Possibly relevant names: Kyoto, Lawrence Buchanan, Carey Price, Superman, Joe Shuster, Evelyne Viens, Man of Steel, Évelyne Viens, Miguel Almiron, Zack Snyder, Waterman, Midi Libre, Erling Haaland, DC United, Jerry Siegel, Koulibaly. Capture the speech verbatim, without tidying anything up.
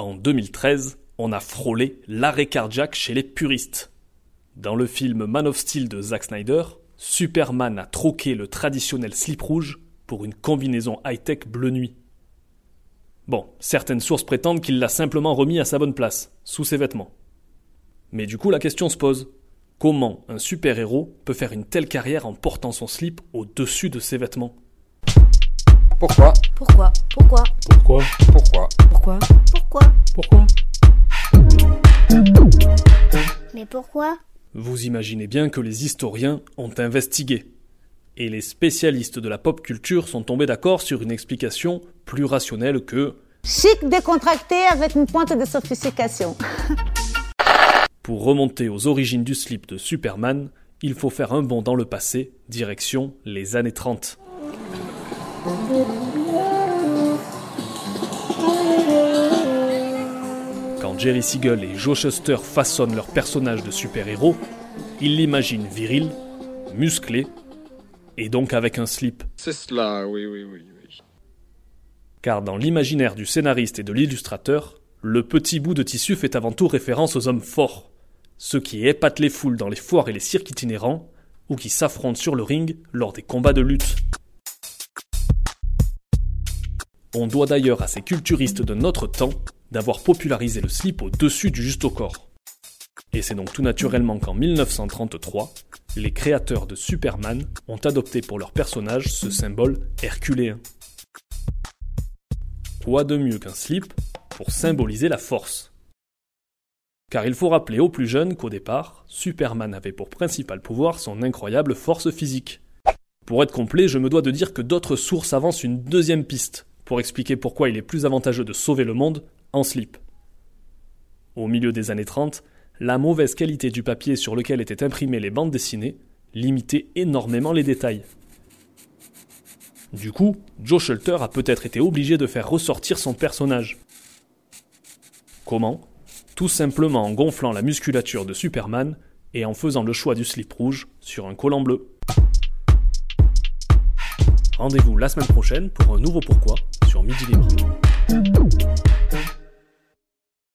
En deux mille treize, on a frôlé l'arrêt cardiaque chez les puristes. Dans le film Man of Steel de Zack Snyder, Superman a troqué le traditionnel slip rouge pour une combinaison high-tech bleu nuit. Bon, certaines sources prétendent qu'il l'a simplement remis à sa bonne place, sous ses vêtements. Mais du coup, la question se pose. Comment un super-héros peut faire une telle carrière en portant son slip au-dessus de ses vêtements ? Pourquoi ? Pourquoi ? Pourquoi ? Pourquoi ? Pourquoi ? Pourquoi ? Pourquoi ? Pourquoi ? Mais pourquoi ? Vous imaginez bien que les historiens ont investigué. Et les spécialistes de la pop culture sont tombés d'accord sur une explication plus rationnelle que « chic décontracté avec une pointe de sophistication ». Pour remonter aux origines du slip de Superman, il faut faire un bond dans le passé, direction les années trente. Quand Jerry Siegel et Joe Shuster façonnent leur personnage de super-héros, ils l'imaginent viril, musclé, et donc avec un slip. C'est cela, oui, oui, oui, oui. Car dans l'imaginaire du scénariste et de l'illustrateur, le petit bout de tissu fait avant tout référence aux hommes forts, ceux qui épatent les foules dans les foires et les cirques itinérants, ou qui s'affrontent sur le ring lors des combats de lutte. On doit d'ailleurs à ces culturistes de notre temps d'avoir popularisé le slip au-dessus du juste au corps. Et c'est donc tout naturellement qu'en mille neuf cent trente-trois, les créateurs de Superman ont adopté pour leur personnage ce symbole herculéen. Quoi de mieux qu'un slip pour symboliser la force ? Car il faut rappeler aux plus jeunes qu'au départ, Superman avait pour principal pouvoir son incroyable force physique. Pour être complet, je me dois de dire que d'autres sources avancent une deuxième piste pour expliquer pourquoi il est plus avantageux de sauver le monde en slip. Au milieu des années trente, la mauvaise qualité du papier sur lequel étaient imprimées les bandes dessinées limitait énormément les détails. Du coup, Joe Shuster a peut-être été obligé de faire ressortir son personnage. Comment ? Tout simplement en gonflant la musculature de Superman et en faisant le choix du slip rouge sur un collant bleu. Rendez-vous la semaine prochaine pour un nouveau Pourquoi sur Midi Libre.